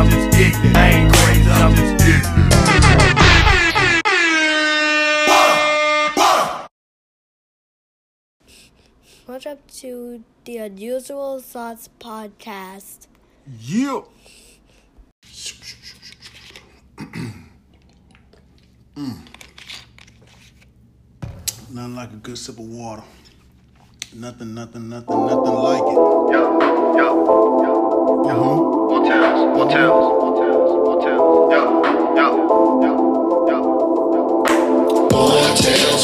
I'm just ignorant. I ain't crazy, I'm just ignorant. Welcome to the Unusual Thoughts Podcast. Yeah. Nothing like a good sip of water. Nothing like it. Yo. Mortales. Yo. Mortales,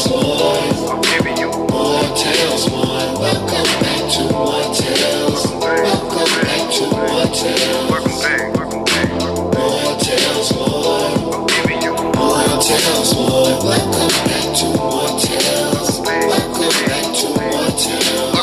boys. I'm giving you Mortales, one. Welcome back to Mortales. Welcome back to Mortales. Welcome back. Mortales, boy. I'm giving you Mortales, boy. Welcome back to Mortales. Welcome back to Mortales.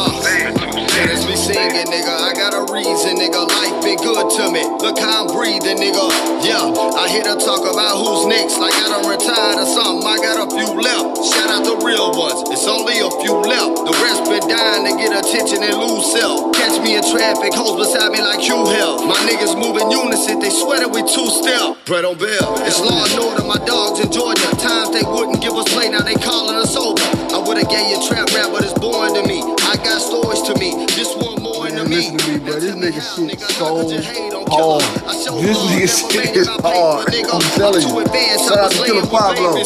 We singing, nigga. I got a reason, nigga. Life been good to me. Look how I'm breathing, nigga. Yeah, I hear her talk about who's next. Like I done retired or something. I got a few left. Shout out the real ones. It's only a few left. The rest been dying to get attention and lose self. Catch me in traffic, hoes beside me like you hell. My niggas moving unison, they sweated with two-step. Bread on Bell. It's law and order. My dogs in Georgia. Times they wouldn't give us play, now they calling us over. I would've gave you trap rap, but it's boring to me. I got stories to me. Just one more in the me. Listen to me, bro. This nigga shit so hard. This nigga shit is hard. I'm telling you. Shout out to Killer Pablo.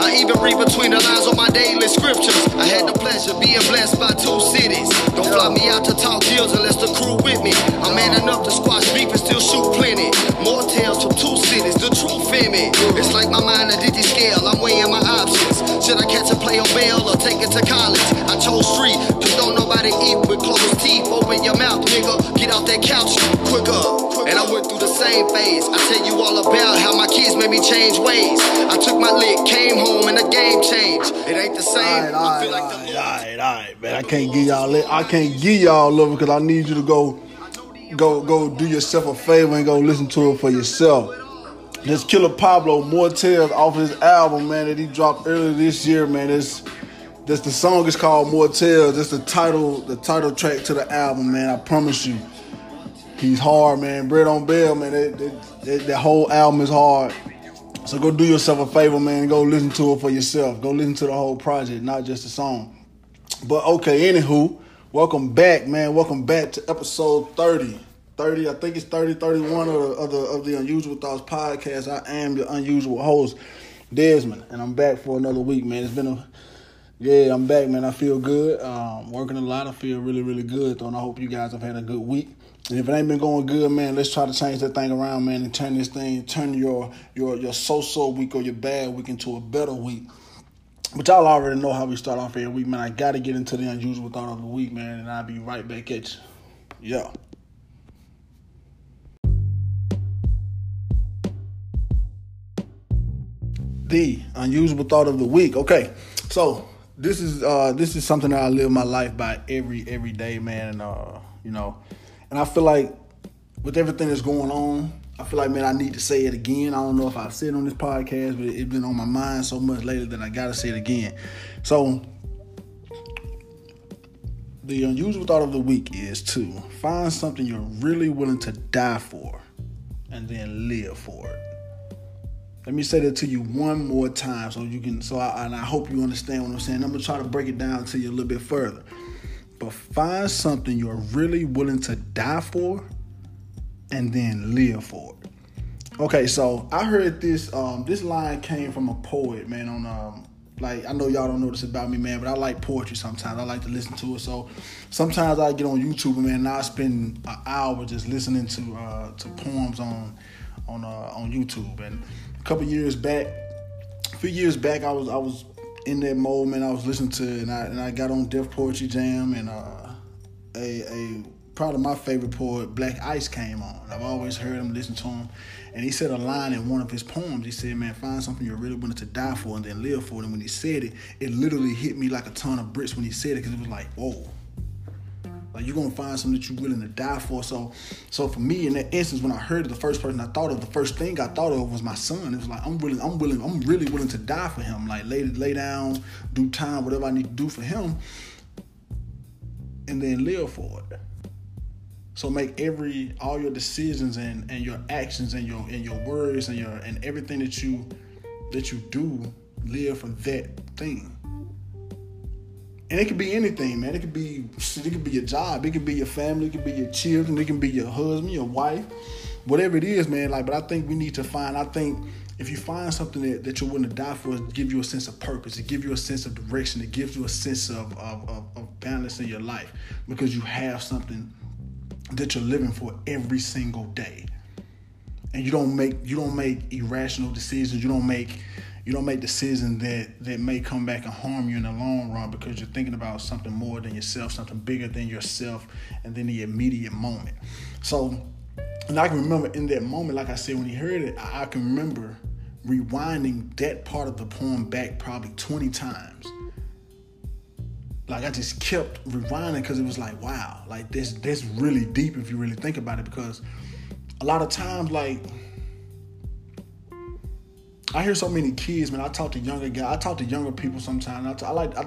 I even read between the lines on my daily scriptures. I had the pleasure being blessed by two cities. Don't fly me out to talk deals unless the crew with me. I'm man enough to squash beef and still shoot plenty. More tales from two cities, the truth in me. It's like my mind a digi scale. I'm weighing my options. Should I catch a play on bail or take it to college? I chose street. Just don't nobody eat with closed teeth. Open your mouth, nigga. Get off that couch quicker. And I went through the same phase. I tell you all about how my kids made me change ways. I took my lick, came home, and the game changed. It ain't the same. All right, man. I can't give y'all love because I need you to go do yourself a favor and go listen to it for yourself. This Killer Pablo Mortel off his album, man, that he dropped earlier this year, man. This the song is called Mortels. That's the title track to the album, man. I promise you. He's hard, man. Bread on Bell, man. The whole album is hard. So go do yourself a favor, man. Go listen to it for yourself. Go listen to the whole project, not just the song. But okay, anywho, welcome back, man. Welcome back to episode 30. 30, I think it's 30, 31 of the Unusual Thoughts Podcast. I am your unusual host, Desmond, and I'm back for another week, man. It's been I'm back, man. I feel good. Working a lot. I feel really, really good, though, and I hope you guys have had a good week. And if it ain't been going good, man, let's try to change that thing around, man, and turn your so-so week or your bad week into a better week. But y'all already know how we start off every week, man. I got to get into the unusual thought of the week, man, and I'll be right back at you. Yeah. The unusual thought of the week. Okay, so this is something that I live my life by every day, man. And and I feel like with everything that's going on, I feel like, man, I need to say it again. I don't know if I've said it on this podcast, but it's been on my mind so much lately that I gotta say it again. So the unusual thought of the week is to find something you're really willing to die for, and then live for it. Let me say that to you one more time so I hope you understand what I'm saying. I'm going to try to break it down to you a little bit further. But find something you're really willing to die for and then live for it. Okay, so I heard this this line came from a poet, man, on I know y'all don't know this about me, man, but I like poetry sometimes. I like to listen to it. So sometimes I get on YouTube, man, and I spend an hour just listening to poems on YouTube. And a few years back, I was in that mode, man. I was listening to, and I got on Def Poetry Jam, and a probably my favorite poet, Black Ice, came on. I've always heard him, listen to him, and he said a line in one of his poems. He said, man, find something you're really willing to die for and then live for it. And when he said it, it literally hit me like a ton of bricks when he said it, because it was like, whoa. Like, you're going to find something that you're willing to die for. So for me, in that instance, when I heard it, the first thing I thought of was my son. It was like, I'm really willing to die for him. Like, lay down, do time, whatever I need to do for him, and then live for it. So make all your decisions and your actions and your words and everything that you do live for that thing. And it could be anything, man. It could be your job, it could be your family, it could be your children, it can be your husband, your wife, whatever it is, man. Like, but I think we need to find. I think if you find something that you're willing to die for, it gives you a sense of purpose, it gives you a sense of direction, it gives you a sense of balance in your life, because you have something that you're living for every single day, and you don't make irrational decisions. You don't make decisions that may come back and harm you in the long run, because you're thinking about something more than yourself, something bigger than yourself, and then the immediate moment. So, and I can remember in that moment, like I said, when he heard it, I can remember rewinding that part of the poem back probably 20 times. Like, I just kept rewinding, because it was like, wow, like that's really deep if you really think about it, because a lot of times, like, I hear so many kids, man. I talk to younger guys. I talk to younger people sometimes. I'm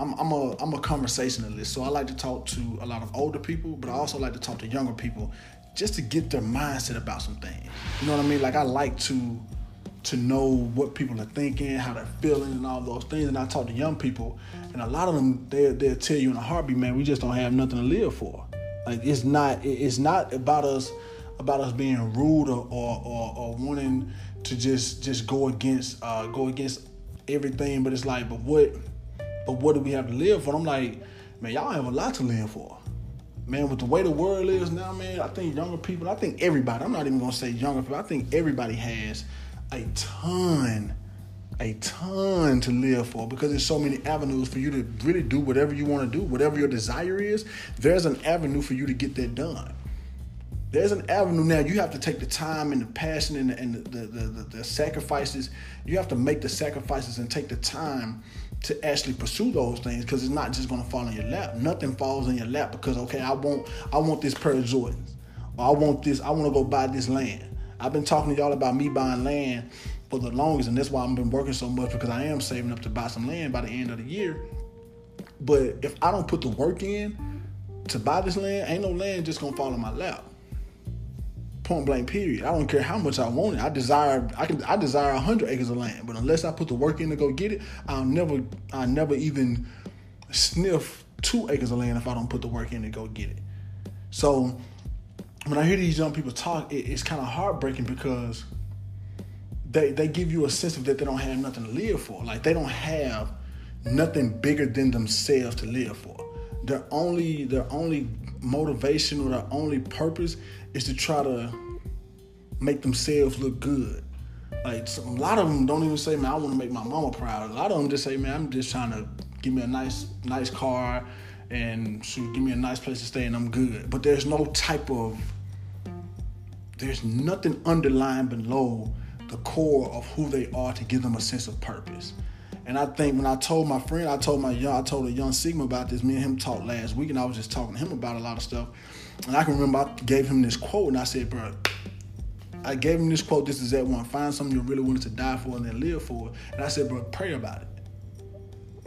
a conversationalist, so I like to talk to a lot of older people, but I also like to talk to younger people just to get their mindset about some things. You know what I mean? Like, I like to know what people are thinking, how they're feeling, and all those things. And I talk to young people, and a lot of them, they'll tell you in a heartbeat, man, we just don't have nothing to live for. Like, it's not about us being rude or wanting to just go against everything, but it's like, but what do we have to live for? And I'm like, man, y'all have a lot to live for, man. With the way the world is now, man, I think younger people, I think everybody, I'm not even gonna say younger people, I think everybody has a ton to live for, because there's so many avenues for you to really do whatever you want to do, whatever your desire is. There's an avenue for you to get that done. There's an avenue now. You have to take the time and the passion and the sacrifices. You have to make the sacrifices and take the time to actually pursue those things, because it's not just going to fall in your lap. Nothing falls in your lap because, okay, I want this pair of Jordans, or I want to go buy this land. I've been talking to y'all about me buying land for the longest, and that's why I've been working so much, because I am saving up to buy some land by the end of the year. But if I don't put the work in to buy this land, ain't no land just going to fall in my lap. Point blank period. I don't care how much I want it. I desire 100 acres of land, but unless I put the work in to go get it, I'll never even sniff 2 acres of land if I don't put the work in to go get it. So when I hear these young people talk, it's kind of heartbreaking, because they give you a sense of that they don't have nothing to live for. Like, they don't have nothing bigger than themselves to live for. Their only motivation or their only purpose is to try to make themselves look good. Like, a lot of them don't even say, man, I want to make my mama proud. A lot of them just say, man, I'm just trying to give me a nice car and shoot, give me a nice place to stay and I'm good. But there's nothing underlying below the core of who they are to give them a sense of purpose. And I think when I told a young Sigma about this, me and him talked last week, and I was just talking to him about a lot of stuff. And I can remember I gave him this quote, and I said, bro, this is that one. Find something you're really willing to die for and then live for. And I said, bro, pray about it.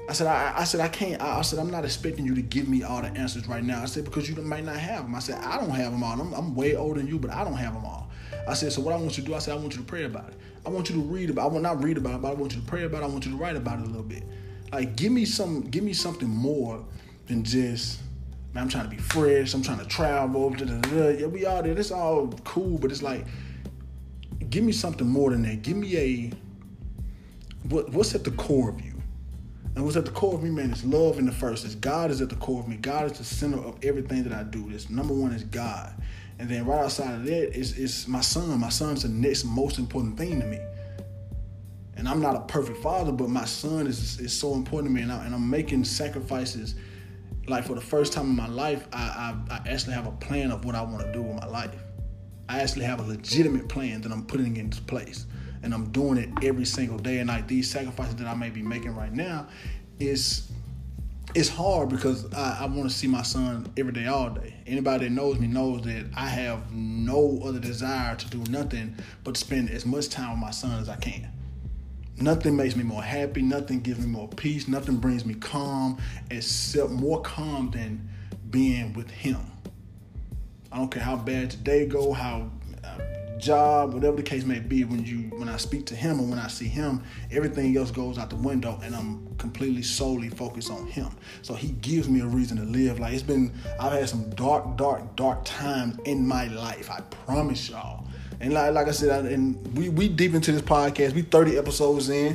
I said, I'm not expecting you to give me all the answers right now. I said, because you might not have them. I said, I don't have them all. I'm way older than you, but I don't have them all. I said, so what I want you to do, I said, I want you to pray about it. I want you to read about it. I will not read about it, but I want you to pray about it. I want you to write about it a little bit. Like, give me something more than just, man, I'm trying to be fresh, I'm trying to travel, da-da-da-da. Yeah, we all there. That's all cool, but it's like, give me something more than that. Give me what's at the core of you? And what's at the core of me, man, is love in the first. It's God is at the core of me. God is the center of everything that I do. This number one is God. And then right outside of that is my son. My son's the next most important thing to me. And I'm not a perfect father, but my son is so important to me. And I'm making sacrifices. Like, for the first time in my life, I actually have a plan of what I want to do with my life. I actually have a legitimate plan that I'm putting into place. And I'm doing it every single day. And like, these sacrifices that I may be making right now, it's hard because I want to see my son every day, all day. Anybody that knows me knows that I have no other desire to do nothing but spend as much time with my son as I can. Nothing makes me more happy. Nothing gives me more peace. Nothing brings me calm, except more calm than being with him. I don't care how bad today go, how job, whatever the case may be, when I speak to him or when I see him, everything else goes out the window and I'm completely solely focused on him. So he gives me a reason to live. Like, I've had some dark times in my life, I promise y'all. And like I said, we deep into this podcast. We 30 episodes in,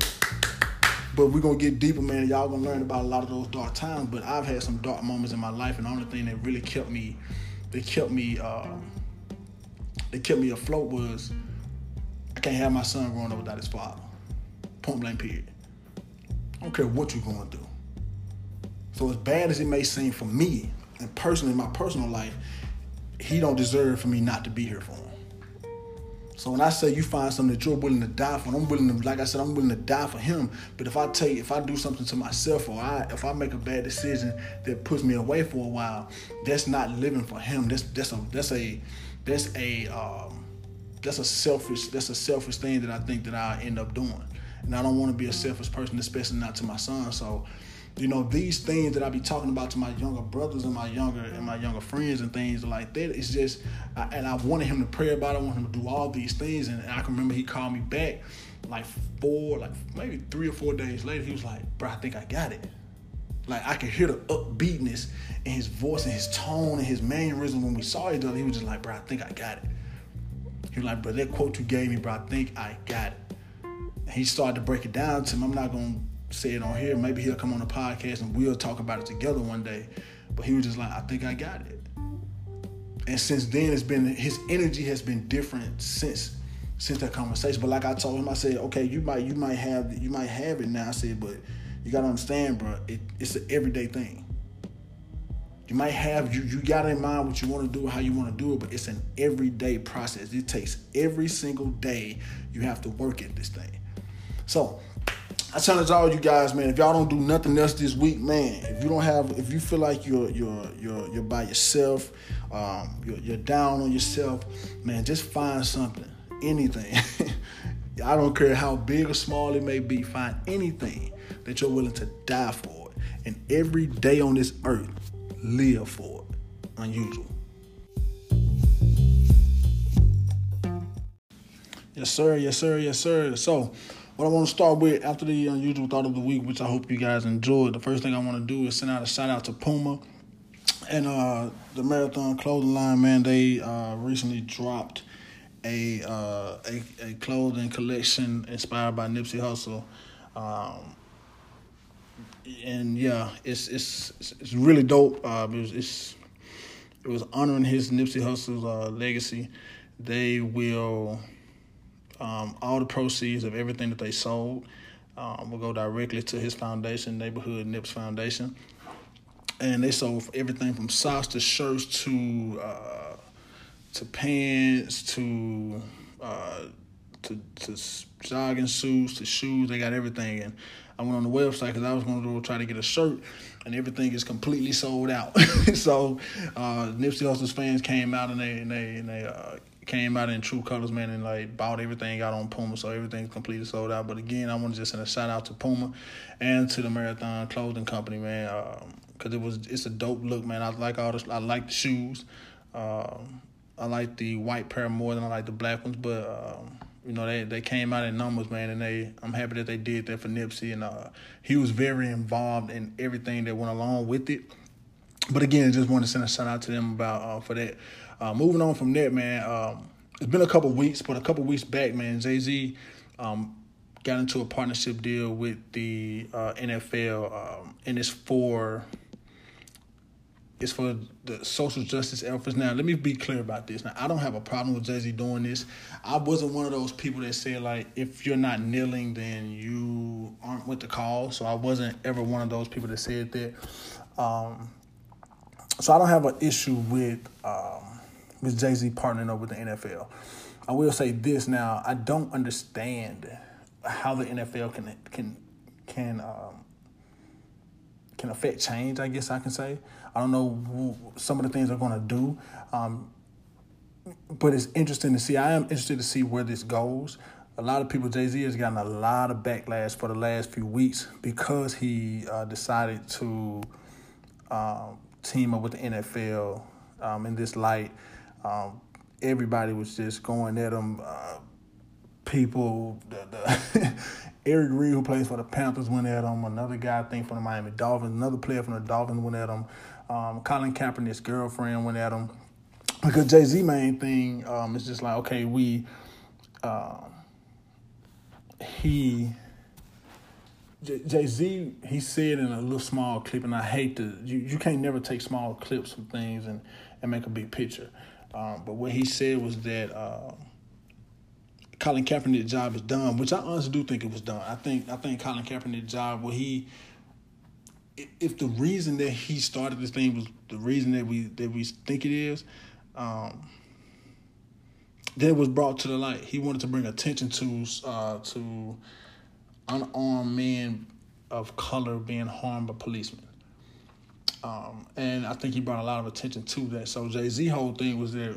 but we're going to get deeper, man. Y'all going to learn about a lot of those dark times, but I've had some dark moments in my life, and the only thing that really kept me afloat was I can't have my son growing up without his father. Point blank period. I don't care what you're going through. So as bad as it may seem for me, and personally, in my personal life, he don't deserve for me not to be here for him. So when I say you find something that you're willing to die for, I'm willing to die for him. But if I do something to myself, or if I make a bad decision that puts me away for a while, that's not living for him. That's a selfish thing that I think that I end up doing. And I don't want to be a selfish person, especially not to my son. So, these things that I be talking about to my younger brothers and my younger friends and things like that, it's just, and I wanted him to pray about it. I wanted him to do all these things. And I can remember he called me back maybe 3 or 4 days later. He was like, bro, I think I got it. Like, I could hear the upbeatness in his voice and his tone and his mannerism when we saw each other. He was just like, bro, I think I got it. He was like, bro, that quote you gave me, bro, I think I got it. And he started to break it down to him. I'm not going to say it on here. Maybe he'll come on the podcast and we'll talk about it together one day. But he was just like, I think I got it. And since then, his energy has been different since that conversation. But like I told him, I said, okay, you might have it now. I said, but you gotta understand, bro, it's an everyday thing. You might have, you got in mind what you want to do, how you want to do it, but it's an everyday process. It takes every single day you have to work at this thing. So I challenge all you guys, man, if y'all don't do nothing else this week, man, if you feel like you're by yourself, you're down on yourself, man, just find something, anything. I don't care how big or small it may be, find anything that you're willing to die for it. And every day on this earth, live for it. Unusual. Yes, sir. Yes, sir. Yes, sir. So, what I want to start with after the unusual thought of the week, which I hope you guys enjoyed, the first thing I want to do is send out a shout out to Puma and the Marathon clothing line, man. They recently dropped a clothing collection inspired by Nipsey Hussle, and yeah, it's really dope. It was honoring his Nipsey Hussle's legacy. They will all the proceeds of everything that they sold will go directly to his foundation, Neighborhood Nip's Foundation, and they sold everything from socks to shirts to pants, to jogging suits, to shoes. They got everything. And I went on the website because I was going to try to get a shirt, and everything is completely sold out. So Nipsey Hussle's fans came out and they came out in true colors, man, and like bought everything out on Puma. So everything's completely sold out. But again, I want to just send a shout out to Puma and to the Marathon Clothing Company, man, because it's a dope look, man. I like all this. I like the shoes. I like the white pair more than I like the black ones, but they came out in numbers, man, and I'm happy that they did that for Nipsey, and he was very involved in everything that went along with it. But again, just want to send a shout out to them about for that. Moving on from that, man, it's been a couple weeks, but a couple weeks back, man, Jay-Z got into a partnership deal with the NFL, and it's for the social justice efforts. Now, let me be clear about this. Now, I don't have a problem with Jay-Z doing this. I wasn't one of those people that said, like, if you're not kneeling, then you aren't with the cause. So I wasn't ever one of those people that said that. So I don't have an issue with Jay-Z partnering up with the NFL. I will say this now. I don't understand how the NFL can affect change, I guess I can say. I don't know some of the things they're going to do, but it's interesting to see. I am interested to see where this goes. A lot of people, Jay-Z has gotten a lot of backlash for the last few weeks because he decided to team up with the NFL in this light. Everybody was just going at him. People, Eric Reed, who plays for the Panthers, went at him. Another guy, I think, from the Miami Dolphins. Another player from the Dolphins went at him. Colin Kaepernick's girlfriend went at him. Because Jay-Z main thing is just like, okay, Jay-Z, he said in a little small clip, and I hate to, you can't never take small clips from things and make a big picture. But what he said was that Colin Kaepernick's job is done, which I honestly do think it was done. I think Colin Kaepernick's job, if the reason that he started this thing was the reason that we think it is, that was brought to the light. He wanted to bring attention to unarmed men of color being harmed by policemen. And I think he brought a lot of attention to that. So Jay-Z whole thing was that,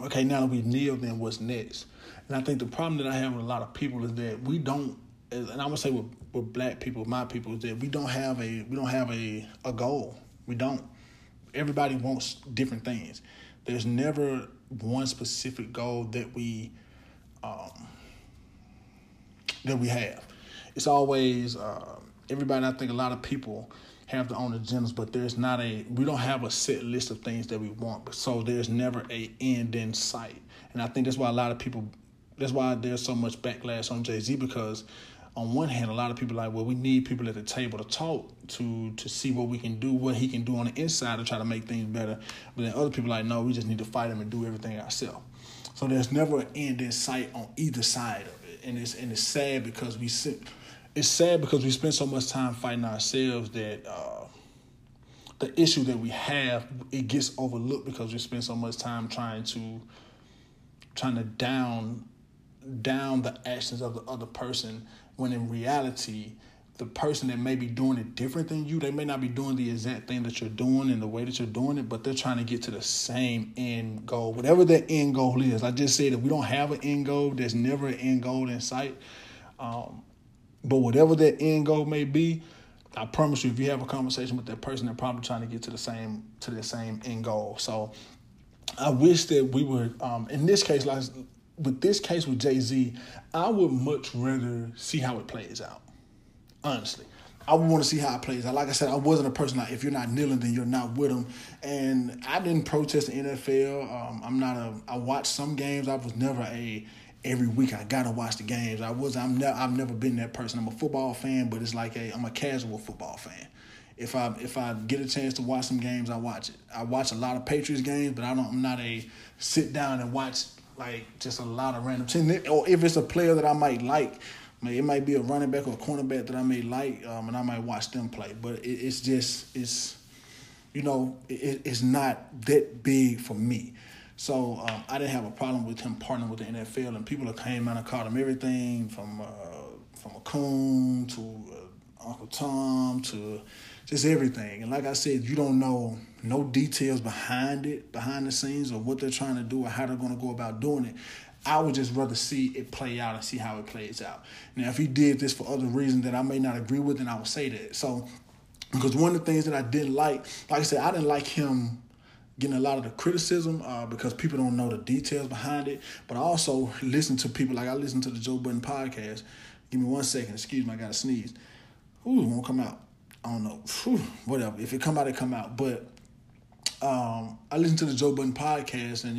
okay, now that we've kneeled, then what's next? And I think the problem that I have with a lot of people is that we don't, and I'm gonna say with black people, my people, is that we don't have a goal. We don't. Everybody wants different things. There's never one specific goal that we have. It's always everybody. I think a lot of people have their own agendas, but we don't have a set list of things that we want. So there's never a end in sight. And I think that's why there's so much backlash on Jay-Z, because on one hand, a lot of people are like, well, we need people at the table to talk, to see what we can do, what he can do on the inside to try to make things better. But then other people are like, no, we just need to fight him and do everything ourselves. So there's never an end in sight on either side of it. And it's sad because we spend so much time fighting ourselves that the issue that we have, it gets overlooked because we spend so much time trying to down the actions of the other person, when in reality, the person that may be doing it different than you, they may not be doing the exact thing that you're doing and the way that you're doing it, but they're trying to get to the same end goal, whatever that end goal is. I just said, if we don't have an end goal, there's never an end goal in sight. But whatever that end goal may be, I promise you, if you have a conversation with that person, they're probably trying to get to the same end goal. So I wish that we would, in this case, like, with this case with Jay-Z, I would much rather see how it plays out. Honestly, I would want to see how it plays out. Like I said, I wasn't a person like, if you're not kneeling, then you're not with them. And I didn't protest the NFL. I watched some games. I was never every week I gotta watch the games. I've never been that person. I'm a football fan, but it's like I'm a casual football fan. If I get a chance to watch some games, I watch it. I watch a lot of Patriots games, but I'm not a sit down and watch like just a lot of random teams. Or if it's a player that I might like, it might be a running back or a cornerback that I may like, and I might watch them play. But it's not that big for me. So I didn't have a problem with him partnering with the NFL, and people that came out and called him everything from a coon to Uncle Tom to just everything. And like I said, you don't know no details behind the scenes, or what they're trying to do or how they're going to go about doing it. I would just rather see it play out and see how it plays out. Now, if he did this for other reasons that I may not agree with, then I would say that. So, because one of the things that I didn't like I said, I didn't like him getting a lot of the criticism because people don't know the details behind it. But I also listen to people, like I listen to the Joe Budden podcast. Give me 1 second. Excuse me, I got to sneeze. Ooh, it won't come out. I don't know. Whew, whatever. If it come out, it come out. But I listen to the Joe Budden podcast, and,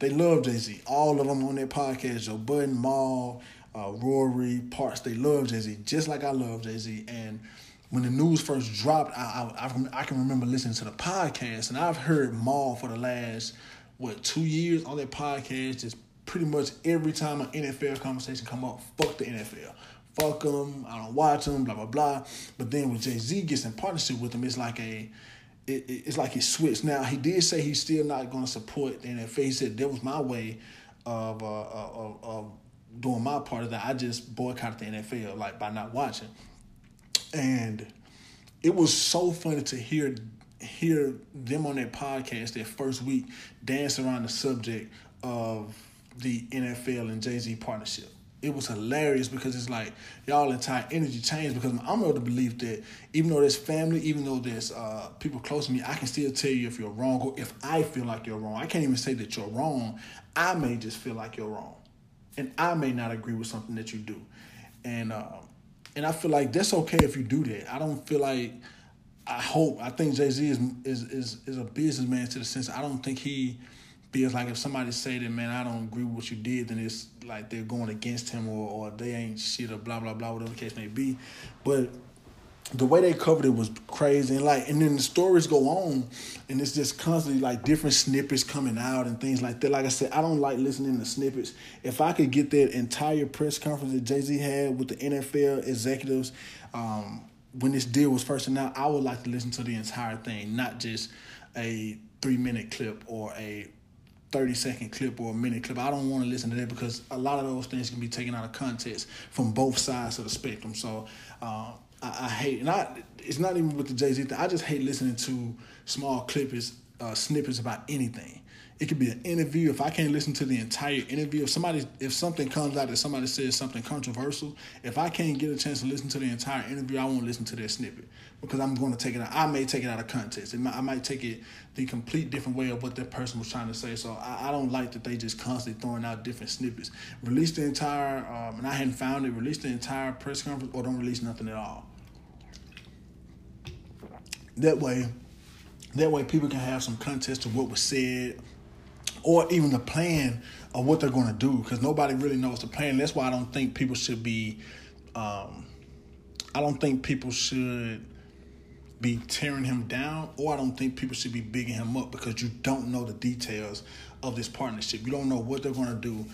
they love Jay-Z. All of them on their podcast, Joe Budden, Maul, Rory, Parks, they love Jay-Z, just like I love Jay-Z. And when the news first dropped, I can remember listening to the podcast, and I've heard Maul for the last, 2 years on that podcast. Just pretty much every time an NFL conversation come up, fuck the NFL. Fuck them, I don't watch them, blah, blah, blah. But then when Jay-Z gets in partnership with him, it's like he switched. Now, he did say he's still not going to support the NFL. He said that was my way of doing my part of that. I just boycotted the NFL, by not watching. And it was so funny to hear them on that podcast that first week dance around the subject of the NFL and Jay-Z partnership. it was hilarious because it's like y'all entire energy changed because I'm of the belief that even though there's family, even though there's people close to me, I can still tell you if you're wrong or if I feel like you're wrong. I can't even say that you're wrong. I may just feel like you're wrong. And I may not agree with something that you do. And I feel like that's okay if you do that. I don't feel like, I think Jay-Z is a businessman to the sense I don't think he feels like if somebody say that, man, I don't agree with what you did, then it's like they're going against him or they ain't shit or blah, blah, blah, whatever the case may be. But the way they covered it was crazy. And then the stories go on and it's just constantly like different snippets coming out and things like that. Like I said, I don't like listening to snippets. If I could get that entire press conference that Jay-Z had with the NFL executives, when this deal was first announced, I would like to listen to the entire thing, not just a 3-minute clip or a 30-second clip or a minute clip. I don't want to listen to that because a lot of those things can be taken out of context from both sides of the spectrum. So I hate, it's not even with the Jay-Z thing. I just hate listening to small clippers, snippets about anything. It could be an interview. If I can't listen to the entire interview, if something comes out that somebody says something controversial, if I can't get a chance to listen to the entire interview, I won't listen to that snippet because I'm going to take it out. I may take it out of context. I might take it the complete different way of what that person was trying to say. So I don't like that they just constantly throwing out different snippets. Release the entire, and I hadn't found it, release the entire press conference or don't release nothing at all. That way people can have some context to what was said, or even the plan of what they're going to do, because nobody really knows the plan. That's why I don't think people should be tearing him down, or I don't think people should be bigging him up, because you don't know the details of this partnership. You don't know what they're going to do.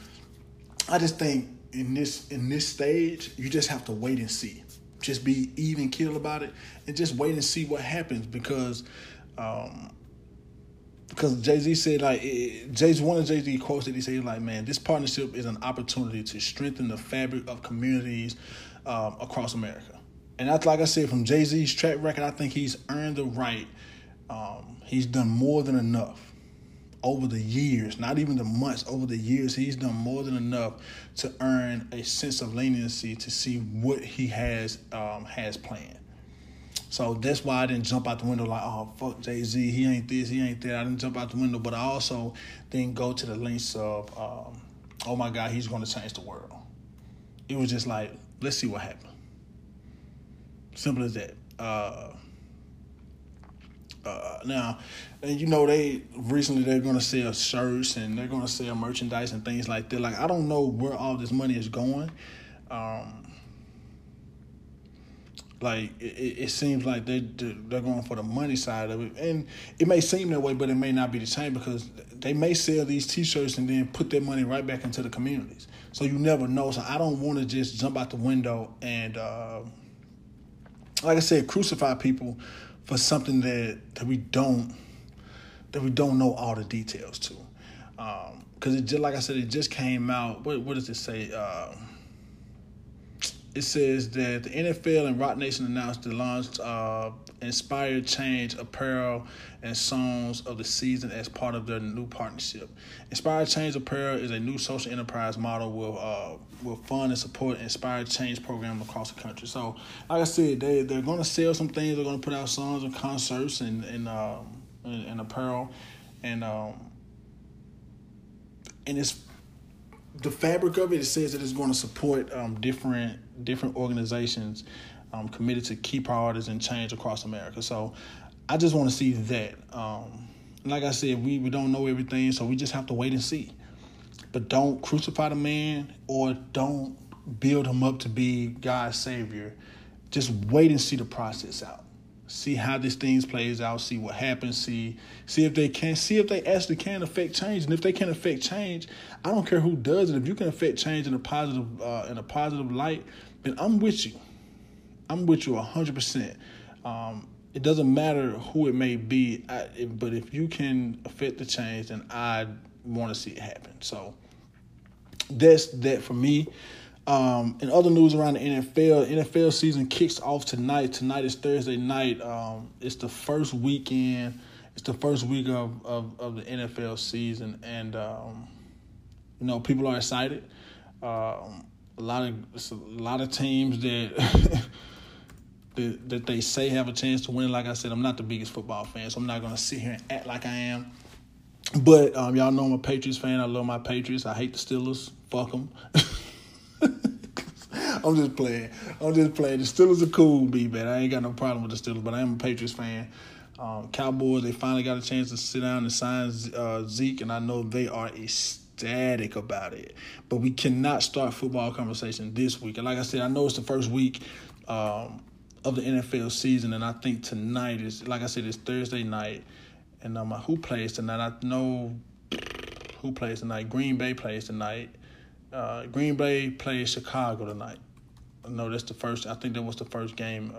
I just think in this stage, you just have to wait and see. Just be even keel about it and just wait and see what happens, because Jay-Z said, one of Jay-Z quotes that he said, like, man, this partnership is an opportunity to strengthen the fabric of communities across America. And that's, like I said, from Jay-Z's track record, I think he's earned the right. He's done more than enough over the years, not even the months, over the years. He's done more than enough to earn a sense of leniency to see what he has planned. So that's why I didn't jump out the window like, oh, fuck Jay-Z, he ain't this, he ain't that. I didn't jump out the window, but I also didn't go to the lengths of, oh, my God, he's going to change the world. It was just like, let's see what happens. Simple as that. Now, and you know, they're going to sell shirts and they're going to sell merchandise and things like that. Like, I don't know where all this money is going. It seems like they're going for the money side of it. And it may seem that way, but it may not be the same, because they may sell these T-shirts and then put their money right back into the communities. So you never know. So I don't want to just jump out the window and, like I said, crucify people for something that we don't know all the details to. Because it just, like I said, it just came out. What does it say? It says that the NFL and Roc Nation announced the launch of Inspired Change Apparel and Songs of the Season as part of their new partnership. Inspired Change Apparel is a new social enterprise model will fund and support Inspired Change program across the country. So, like I said, they're going to sell some things. They're going to put out songs and concerts and apparel, and it's. The fabric of it, it says that it's going to support different organizations committed to key priorities and change across America. So I just want to see that. Like I said, we don't know everything, so we just have to wait and see. But don't crucify the man or don't build him up to be God's savior. Just wait and see the process out. See how this thing plays out. See what happens. See if they can. See if they actually can affect change. And if they can affect change, I don't care who does it. If you can affect change in a positive light, then I'm with you. I'm with you 100%. It doesn't matter who it may be, but if you can affect the change, then I want to see it happen. So that's that for me. In other news around the NFL season kicks off tonight. Tonight is Thursday night. It's the first weekend. It's the first week of the NFL season. And, people are excited. a lot of teams that that they say have a chance to win. Like I said, I'm not the biggest football fan, so I'm not going to sit here and act like I am. But y'all know I'm a Patriots fan. I love my Patriots. I hate the Steelers. Fuck them. I'm just playing. The Steelers are cool, B-man. I ain't got no problem with the Steelers, but I am a Patriots fan. Cowboys, they finally got a chance to sit down and sign Zeke, and I know they are ecstatic about it. But we cannot start football conversation this week. And like I said, I know it's the first week of the NFL season, and I think tonight is, like I said, it's Thursday night. And who plays tonight? I know who plays tonight. Green Bay plays tonight. Green Bay plays Chicago tonight. No, that's the first. I think that was the first game.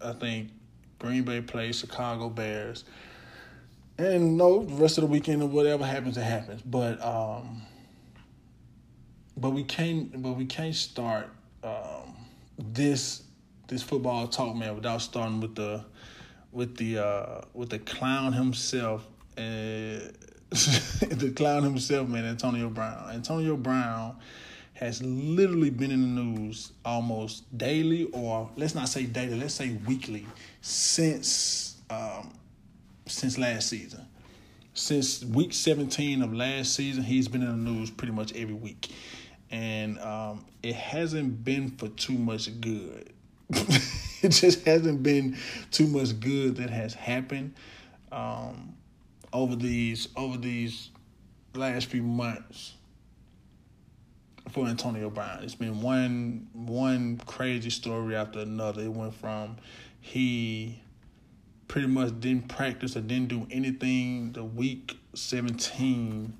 I think Green Bay plays Chicago Bears. And no, the rest of the weekend or whatever happens, it happens. But we can't start this football talk, man, without starting with the clown himself. The clown himself, man, Antonio Brown. Antonio Brown has literally been in the news almost daily, or let's not say daily, let's say weekly, since last season. Since week 17 of last season, he's been in the news pretty much every week. And it hasn't been for too much good. It just hasn't been too much good that has happened over these last few months for Antonio Brown. It's been one crazy story after another. It went from he pretty much didn't practice or didn't do anything the week 17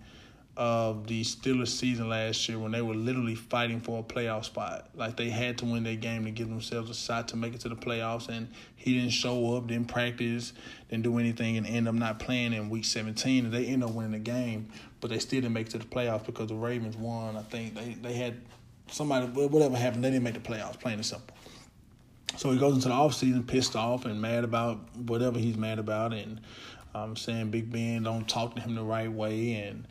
of the Steelers season last year, when they were literally fighting for a playoff spot. Like, they had to win their game to give themselves a shot to make it to the playoffs, and he didn't show up, didn't practice, didn't do anything, and end up not playing in week 17. And they end up winning the game, but they still didn't make it to the playoffs because the Ravens won. I think they had somebody, whatever happened, they didn't make the playoffs, plain and simple. So he goes into the offseason pissed off and mad about whatever he's mad about, and saying Big Ben don't talk to him the right way, and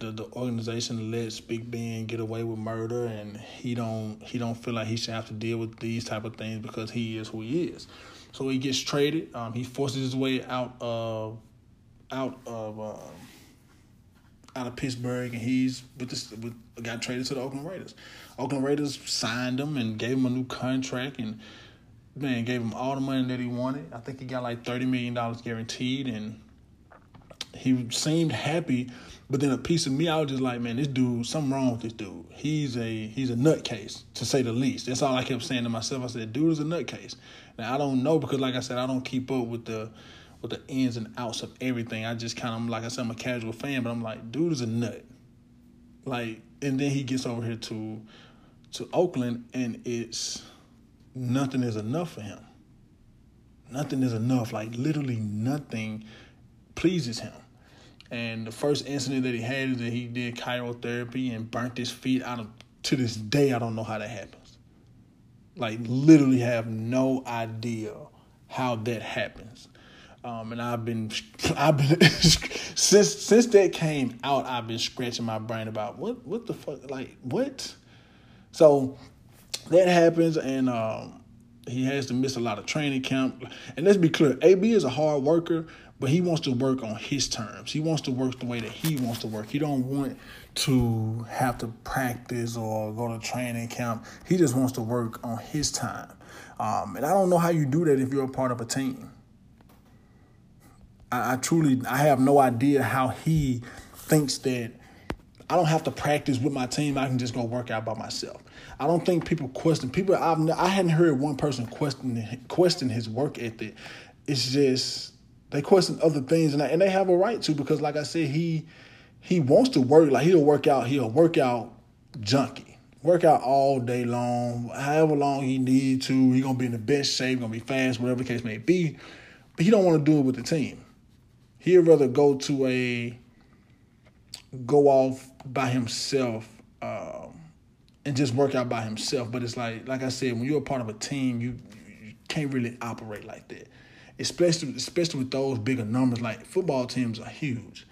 the organization lets Big Ben get away with murder, and he don't feel like he should have to deal with these type of things because he is who he is. So he gets traded. He forces his way out of Pittsburgh, and got traded to the Oakland Raiders. Oakland Raiders signed him and gave him a new contract, and man, gave him all the money that he wanted. I think he got like $30 million guaranteed, and he seemed happy. But then a piece of me, I was just like, man, this dude, something wrong with this dude. He's a nutcase, to say the least. That's all I kept saying to myself. I said, dude is a nutcase. Now, I don't know, because like I said, I don't keep up with the ins and outs of everything. I just kind of, like I said, I'm a casual fan, but I'm like, dude is a nut. Like, and then he gets over here to Oakland, and it's nothing is enough for him. Nothing is enough. Like, literally nothing pleases him. And the first incident that he had is that he did chiropractic and burnt his feet out of. To this day, I don't know how that happens. Like, literally have no idea how that happens. And I've been since that came out, I've been scratching my brain about what the fuck, like what? So that happens, and he has to miss a lot of training camp. And let's be clear, AB is a hard worker, but he wants to work on his terms. He wants to work the way that he wants to work. He don't want to have to practice or go to training camp. He just wants to work on his time. And I don't know how you do that if you're a part of a team. I have no idea how he thinks that I don't have to practice with my team. I can just go work out by myself. I don't think people question people. I hadn't heard one person question his work ethic. It's just they question other things, and they have a right to, because, like I said, he wants to work. Like, he'll work out junkie, work out all day long, however long he need to. He's gonna be in the best shape, gonna be fast, whatever the case may be. But he don't want to do it with the team. He'd rather go off by himself and just work out by himself. But it's like I said, when you're a part of a team, you can't really operate like that, especially with those bigger numbers. Like, football teams are huge,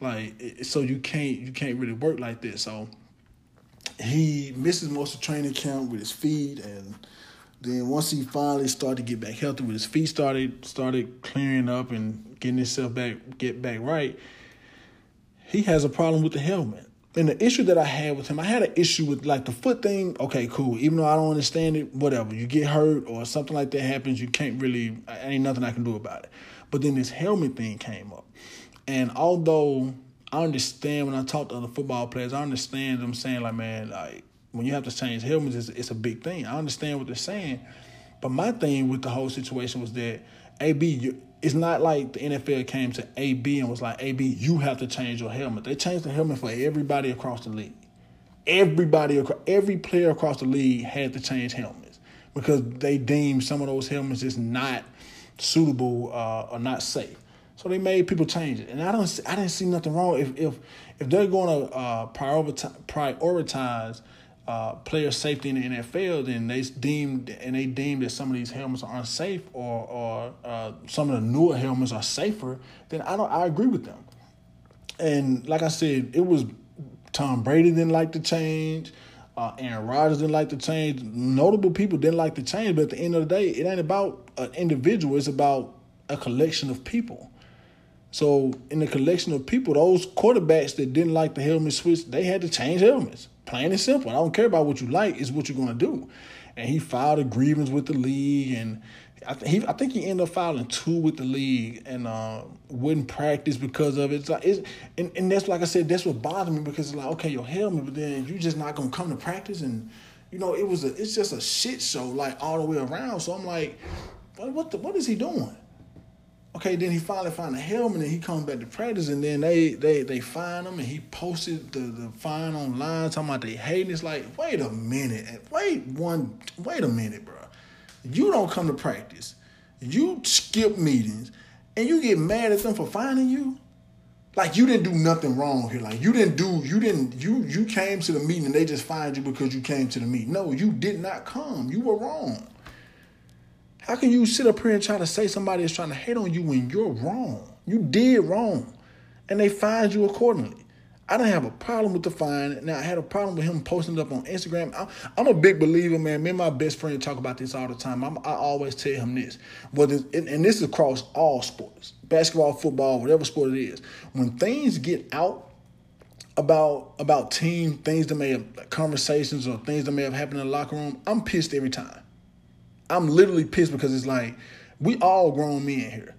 like, so you can't really work like this. So he misses most of training camp with his feet, and then once he finally started to get back healthy, with his feet started clearing up and getting himself back right, he has a problem with the helmet. And the issue that I had with him, I had an issue with, like, the foot thing. Okay, cool. Even though I don't understand it, whatever. You get hurt or something like that happens, you can't really, ain't nothing I can do about it. But then this helmet thing came up. And although I understand, when I talk to other football players, I understand them saying, like, man, like, when you have to change helmets, it's a big thing. I understand what they're saying. But my thing with the whole situation was that, A.B., it's not like the NFL came to A.B. and was like, A.B., you have to change your helmet. They changed the helmet for everybody across the league. Every player across the league had to change helmets because they deemed some of those helmets is not suitable or not safe. So they made people change it. And I didn't see nothing wrong. If they're going to prioritize player safety in the NFL, then they deemed that some of these helmets are unsafe or some of the newer helmets are safer, then I agree with them. And like I said, it was Tom Brady didn't like the change, Aaron Rodgers didn't like the change, notable people didn't like the change, but at the end of the day, it ain't about an individual, it's about a collection of people. So in the collection of people, those quarterbacks that didn't like the helmet switch, they had to change helmets. Plain and simple. I don't care about what you like. It's what you're going to do. And he filed a grievance with the league. And I think he ended up filing two with the league and wouldn't practice because of it. It's like, and that's, like I said, that's what bothered me because it's like, okay, your helmet, but then you're just not going to come to practice. And, you know, it's just a shit show, like, all the way around. So I'm like, what is he doing? Okay, then he finally found a helmet and he comes back to practice and then they fine him and he posted the fine online talking about they hating. It's like, wait a minute, bro. You don't come to practice. You skip meetings and you get mad at them for fining you? Like, you didn't do nothing wrong here. Like, you came to the meeting and they just fined you because you came to the meeting. No, you did not come. You were wrong. How can you sit up here and try to say somebody is trying to hate on you when you're wrong? You did wrong. And they fined you accordingly. I didn't have a problem with the fine. Now, I had a problem with him posting it up on Instagram. I'm a big believer, man. Me and my best friend talk about this all the time. I always tell him this. And this is across all sports. Basketball, football, whatever sport it is. When things get out about team, things that may have conversations or things that may have happened in the locker room, I'm pissed every time. I'm literally pissed because it's like, we all grown men here.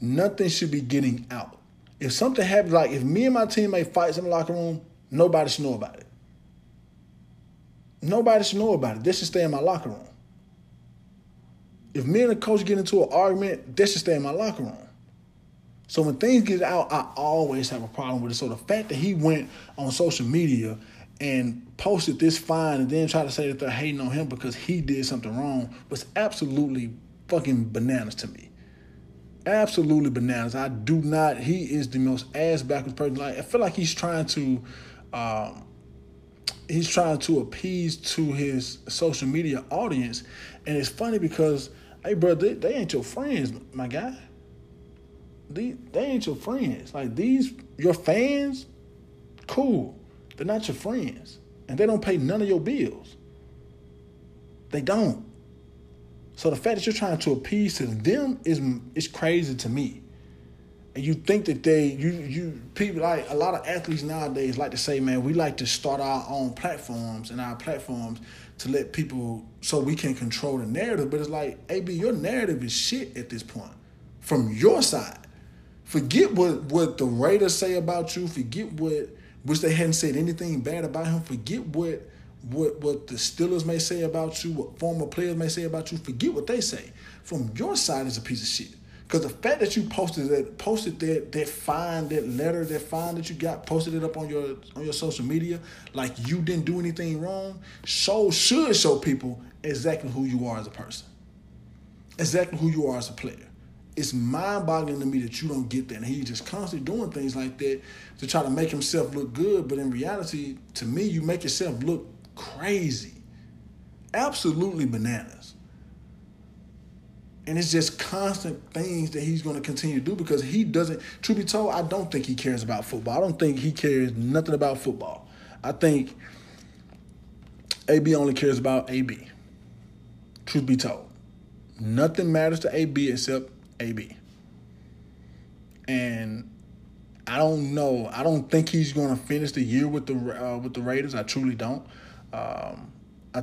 Nothing should be getting out. If something happens, like if me and my teammate fights in the locker room, nobody should know about it. Nobody should know about it. This should stay in my locker room. If me and the coach get into an argument, this should stay in my locker room. So when things get out, I always have a problem with it. So the fact that he went on social media and posted this fine and then try to say that they're hating on him because he did something wrong was absolutely fucking bananas to me. Absolutely bananas. I do not. He is the most ass-backwards person. Like, I feel like he's trying to appease to his social media audience. And it's funny because, hey, bro, they ain't your friends, my guy. They ain't your friends. Like, these, your fans, cool. They're not your friends, and they don't pay none of your bills. They don't. So the fact that you're trying to appease to them is crazy to me. And you think that people, like a lot of athletes nowadays like to say, man, we like to start our own platforms and our platforms to let people, so we can control the narrative. But it's like, AB, your narrative is shit at this point from your side. Forget what the Raiders say about you. Forget what, which they hadn't said anything bad about him. Forget what the Steelers may say about you, what former players may say about you. Forget what they say. From your side, it's a piece of shit. Because the fact that you posted that fine, that letter, that fine that you got, posted it up on your social media, like you didn't do anything wrong, should show people exactly who you are as a person, exactly who you are as a player. It's mind-boggling to me that you don't get that. And he's just constantly doing things like that to try to make himself look good. But in reality, to me, you make yourself look crazy. Absolutely bananas. And it's just constant things that he's going to continue to do because he doesn't, truth be told, I don't think he cares about football. I don't think he cares nothing about football. I think AB only cares about AB. Truth be told, nothing matters to AB except AB. And I don't know. I don't think he's going to finish the year with the Raiders. I truly don't. I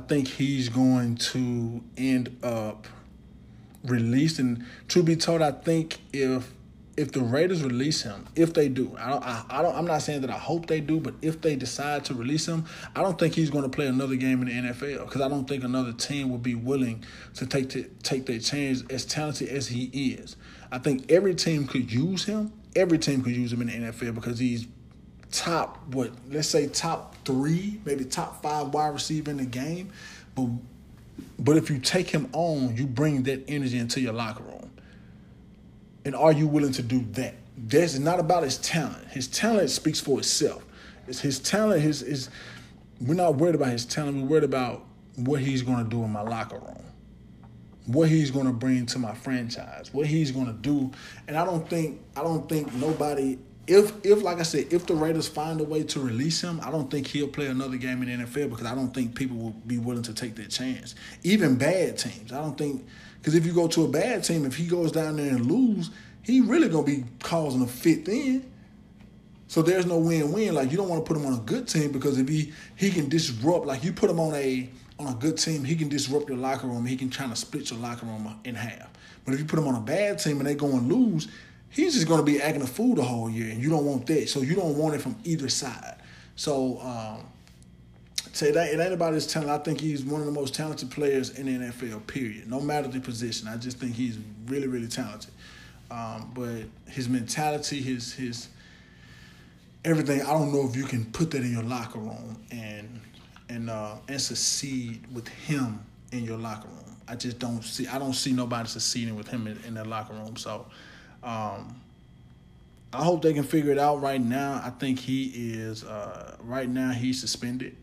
think he's going to end up released. And truth be told, I think if the Raiders release him, if they do, I'm not saying that I hope they do, but if they decide to release him, I don't think he's going to play another game in the NFL because I don't think another team will be willing to take their chance as talented as he is. I think every team could use him. Every team could use him in the NFL because he's top 3, maybe top 5 wide receiver in the game. But if you take him on, you bring that energy into your locker room. And are you willing to do that? That's not about his talent. His talent speaks for itself. It's his talent. We're not worried about his talent. We're worried about what he's going to do in my locker room, what he's going to bring to my franchise, what he's going to do. And I don't think nobody, if like I said, if the Raiders find a way to release him, I don't think he'll play another game in the NFL because I don't think people will be willing to take their chance. Even bad teams. I don't think, because if you go to a bad team, if he goes down there and lose, he really going to be causing a fit then. So there's no win-win. Like, you don't want to put him on a good team because if he can disrupt, like you put him on a good team, he can disrupt your locker room. He can try to split your locker room in half. But if you put him on a bad team and they go and lose, he's just going to be acting a fool the whole year, and you don't want that. So you don't want it from either side. So it ain't about his talent. I think he's one of the most talented players in the NFL, period, no matter the position. I just think he's really, really talented. But his mentality, his everything, I don't know if you can put that in your locker room and succeed with him in your locker room. I just don't see. I don't see nobody succeeding with him in their locker room. So, I hope they can figure it out. Right now, I think he is. Right now, he's suspended.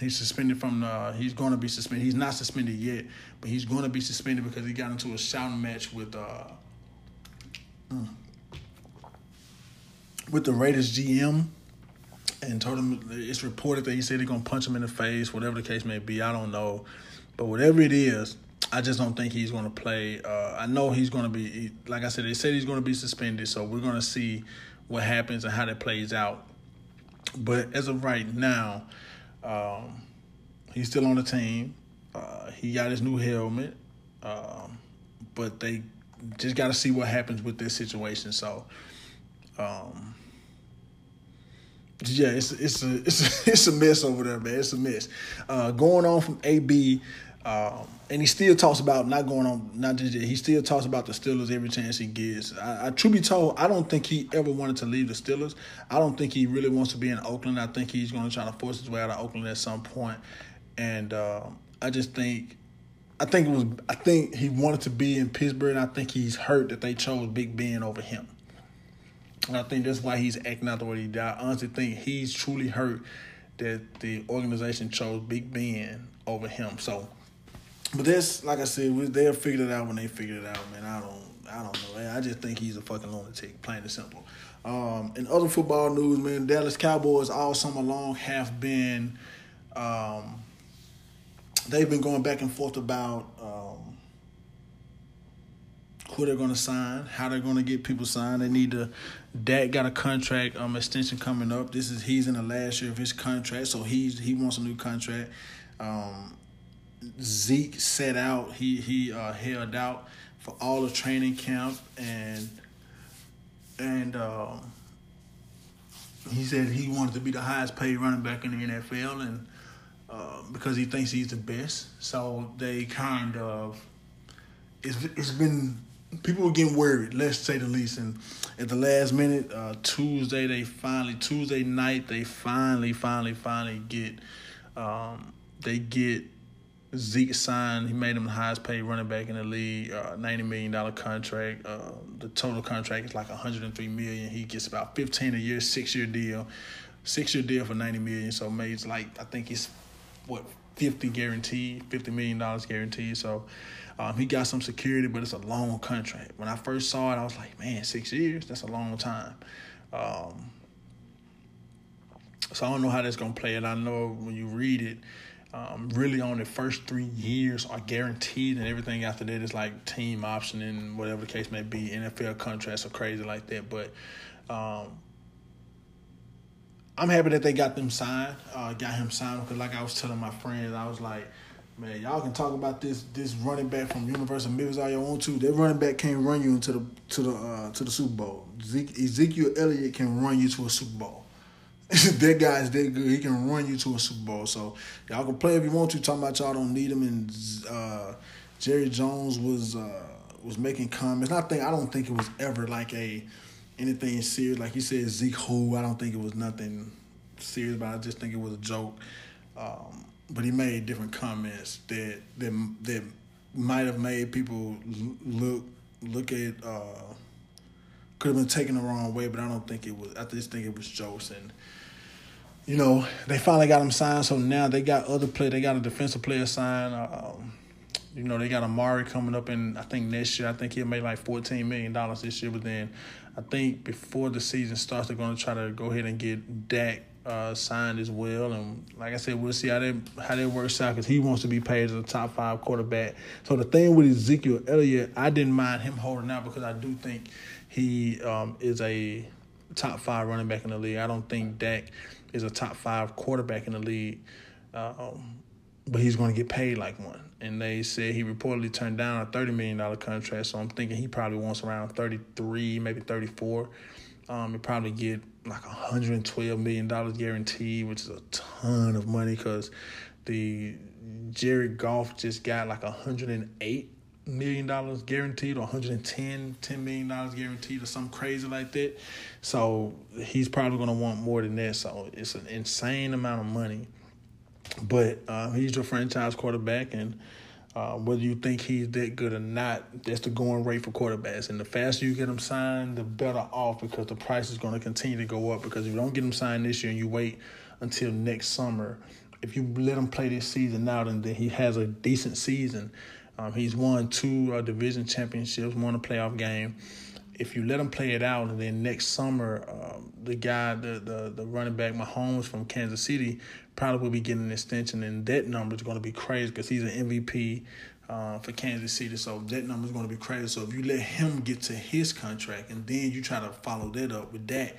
He's suspended from. He's going to be suspended. He's not suspended yet, but he's going to be suspended because he got into a shouting match with the Raiders GM. And told him, it's reported that he said they're going to punch him in the face, whatever the case may be. I don't know. But whatever it is, I just don't think he's going to play. I know he's going to be, like I said, they said he's going to be suspended. So we're going to see what happens and how that plays out. But as of right now, he's still on the team. He got his new helmet. But they just got to see what happens with this situation. So, yeah, it's a mess over there, man. It's a mess. Going on from AB, and he still talks about not going on, not just yet. He still talks about the Steelers every chance he gets. Truth be told, I don't think he ever wanted to leave the Steelers. I don't think he really wants to be in Oakland. I think he's going to try to force his way out of Oakland at some point. And I think he wanted to be in Pittsburgh. And I think he's hurt that they chose Big Ben over him. And I think that's why he's acting out the way he died. I honestly think he's truly hurt that the organization chose Big Ben over him. So, but that's, like I said, they'll figure it out when they figure it out, man. I don't know. Man. I just think he's a fucking lunatic, plain and simple. In other football news, man, Dallas Cowboys all summer long have been, they've been going back and forth about who they're going to sign, how they're going to get people signed. They need to – Dak got a contract extension coming up. He's in the last year of his contract, so he wants a new contract. Zeke sat out. He held out for all the training camp, and he said he wanted to be the highest-paid running back in the NFL and because he thinks he's the best. So they kind of – it's been – people were getting worried, let's say the least. And at the last minute, Tuesday night, they finally get they get Zeke signed. He made him the highest paid running back in the league, $90 million contract. The total contract is like $103 million. He gets about $15 a year, six-year deal for $90 million. So it's like, I think it's, what, $50 million guaranteed. So he got some security, but it's a long contract. When I first saw it, I was like, man, 6 years? That's a long time. So I don't know how that's going to play it. I know when you read it, really on the first 3 years are guaranteed, and everything after that is like team option and whatever the case may be, NFL contracts are crazy like that. But I'm happy that they got them signed, got him signed, because like I was telling my friends, I was like, man, y'all can talk about this running back from University of Memphis all you want to. That running back can't run you into the Super Bowl. Ezekiel Elliott can run you to a Super Bowl. That guy is that good. He can run you to a Super Bowl. So y'all can play if you want to. Talking about y'all don't need him. And Jerry Jones was making comments. I don't think it was ever like anything serious. Like he said, Zeke who? I don't think it was nothing serious, but I just think it was a joke. But he made different comments that might have made people look at. Could have been taken the wrong way, but I don't think it was. I just think it was jokes, and you know they finally got him signed. So now they got other play. They got a defensive player signed. You know they got Amari coming up, and I think next year. I think he'll make like $14 million this year. But then I think before the season starts, they're going to try to go ahead and get Dak signed as well. And like I said, we'll see how that works out, because he wants to be paid as a top five quarterback. So the thing with Ezekiel Elliott, I didn't mind him holding out, because I do think he is a top five running back in the league. I don't think Dak is a top five quarterback in the league, but he's going to get paid like one. And they said he reportedly turned down a $30 million contract, so I'm thinking he probably wants around 33, maybe 34. He'll probably get like $112 million guaranteed, which is a ton of money, because the Jared Goff just got like $108 million guaranteed, or $10 million guaranteed, or something crazy like that. So he's probably going to want more than that. So it's an insane amount of money. But he's your franchise quarterback, and whether you think he's that good or not, that's the going rate for quarterbacks. And the faster you get him signed, the better off, because the price is going to continue to go up. Because if you don't get him signed this year and you wait until next summer, if you let him play this season out and then he has a decent season, he's won two division championships, won a playoff game. If you let him play it out, and then next summer, the running back Mahomes from Kansas City probably will be getting an extension, and that number is going to be crazy, because he's an MVP for Kansas City. So that number is going to be crazy. So if you let him get to his contract, and then you try to follow that up with Dak,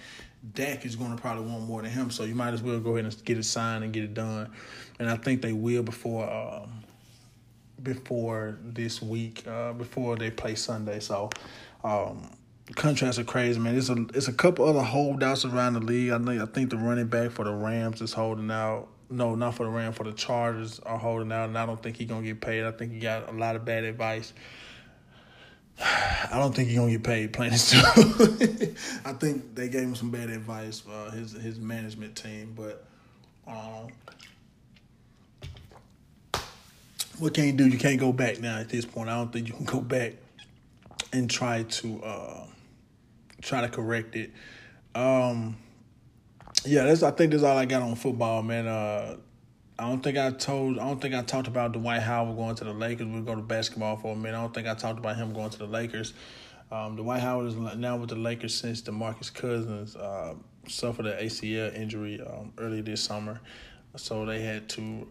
Dak is going to probably want more than him. So you might as well go ahead and get it signed and get it done. And I think they will before this week, before they play Sunday. So contracts are crazy, man. It's a couple other holdouts around the league. I think the running back for the Rams is holding out. No, not for the Rams, for the Chargers are holding out, and I don't think he's going to get paid. I think he got a lot of bad advice. I don't think he's going to get paid playing this job. I think they gave him some bad advice for his management team, but what can you do? You can't go back now at this point. I don't think you can go back and try to correct it. I think that's all I got on football, man. I don't think I talked about Dwight Howard going to the Lakers. We'll go to basketball for a minute. I don't think I talked about him going to the Lakers. Dwight Howard is now with the Lakers since DeMarcus Cousins suffered an ACL injury early this summer. So they had to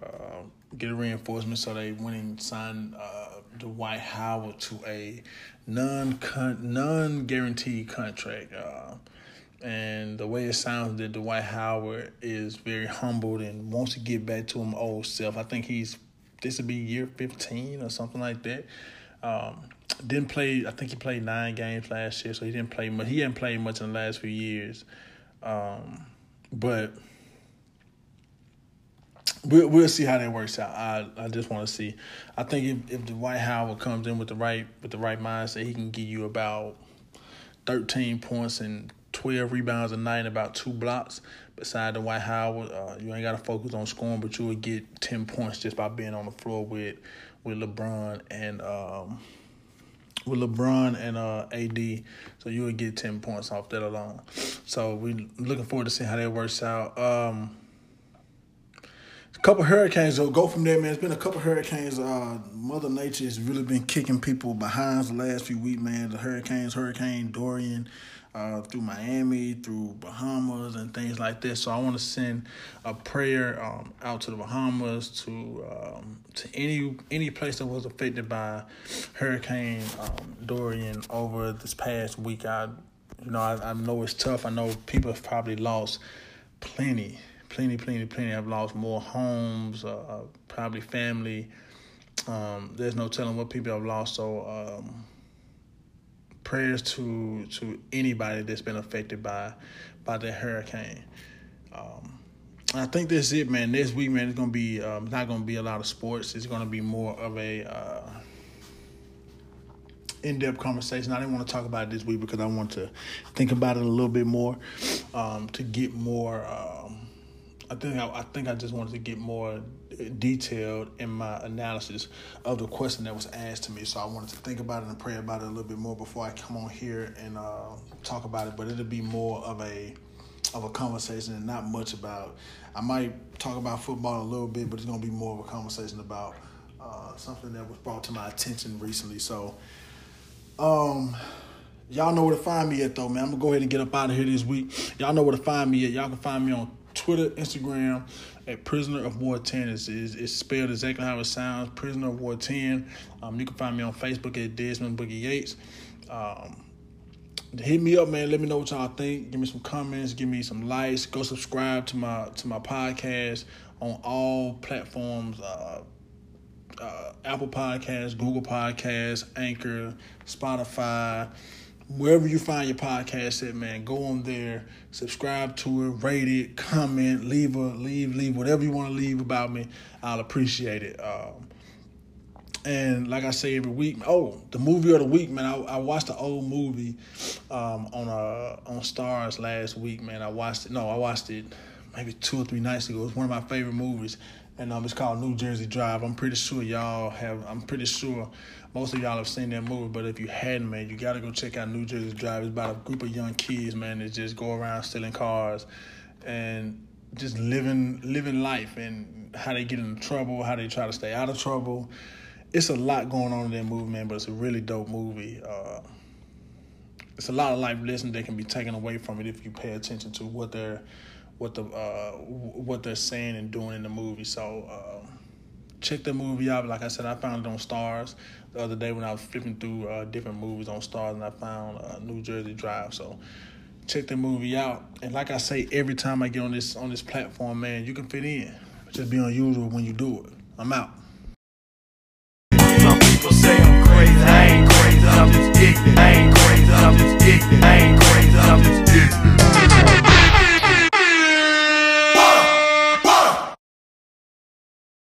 get a reinforcement. So they went and signed Dwight Howard to a non-guaranteed contract. And the way it sounds, that Dwight Howard is very humbled and wants to get back to his old self. I think this will be year 15 or something like that. Didn't play. I think he played 9 games last year, so he didn't play much. He hadn't played much in the last few years, but. We'll see how that works out. I just want to see. I think if Dwight Howard comes in with the right mindset, he can give you about 13 points and 12 rebounds a night and about 2 blocks. Beside Dwight Howard, you ain't got to focus on scoring, but you will get 10 points just by being on the floor with LeBron and AD. So you will get 10 points off that alone. So we're looking forward to seeing how that works out. A couple hurricanes, though. Go from there, man. It's been a couple hurricanes. Mother Nature has really been kicking people behind the last few weeks, man. The hurricanes, Hurricane Dorian, through Miami, through Bahamas, and things like that. So I want to send a prayer out to the Bahamas, to any place that was affected by Hurricane Dorian over this past week. I know it's tough. I know people have probably lost plenty. I've lost more homes, probably family. There's no telling what people have lost. So prayers to anybody that's been affected by that hurricane. I think that's it, man. Next week, man, it's gonna be not gonna be a lot of sports. It's gonna be more of a in-depth conversation. I didn't want to talk about it this week because I want to think about it a little bit more, to get more. I think I just wanted to get more detailed in my analysis of the question that was asked to me. So I wanted to think about it and pray about it a little bit more before I come on here and talk about it. But it'll be more of a conversation and not much about. I might talk about football a little bit, but it's gonna be more of a conversation about something that was brought to my attention recently. So, y'all know where to find me at, though, man. I'm gonna go ahead and get up out of here this week. Y'all know where to find me at. Y'all can find me on Twitter, Instagram, at Prisoner of War 10. It's spelled exactly how it sounds, Prisoner of War 10. You can find me on Facebook at Desmond Boogie Yates. Hit me up, man. Let me know what y'all think. Give me some comments. Give me some likes. Go subscribe to my podcast on all platforms, Apple Podcasts, Google Podcasts, Anchor, Spotify. Wherever you find your podcast at, man, go on there, subscribe to it, rate it, comment, leave whatever you want to leave about me. I'll appreciate it. And like I say every week, the movie of the week, man. I watched an old movie on Starz last week, man. I watched it maybe 2 or 3 nights ago. It's one of my favorite movies. And it's called New Jersey Drive. I'm pretty sure most of y'all have seen that movie. But if you hadn't, man, you got to go check out New Jersey Drive. It's about a group of young kids, man, that just go around stealing cars and just living life, and how they get into trouble, how they try to stay out of trouble. It's a lot going on in that movie, man, but it's a really dope movie. It's a lot of life lessons that can be taken away from it if you pay attention to what they're saying and doing in the movie. So check the movie out. Like I said, I found it on Starz the other day when I was flipping through different movies on Starz, and I found New Jersey Drive. So check the movie out. And like I say, every time I get on this platform, man, you can fit in. Just be unusual when you do it. I'm out.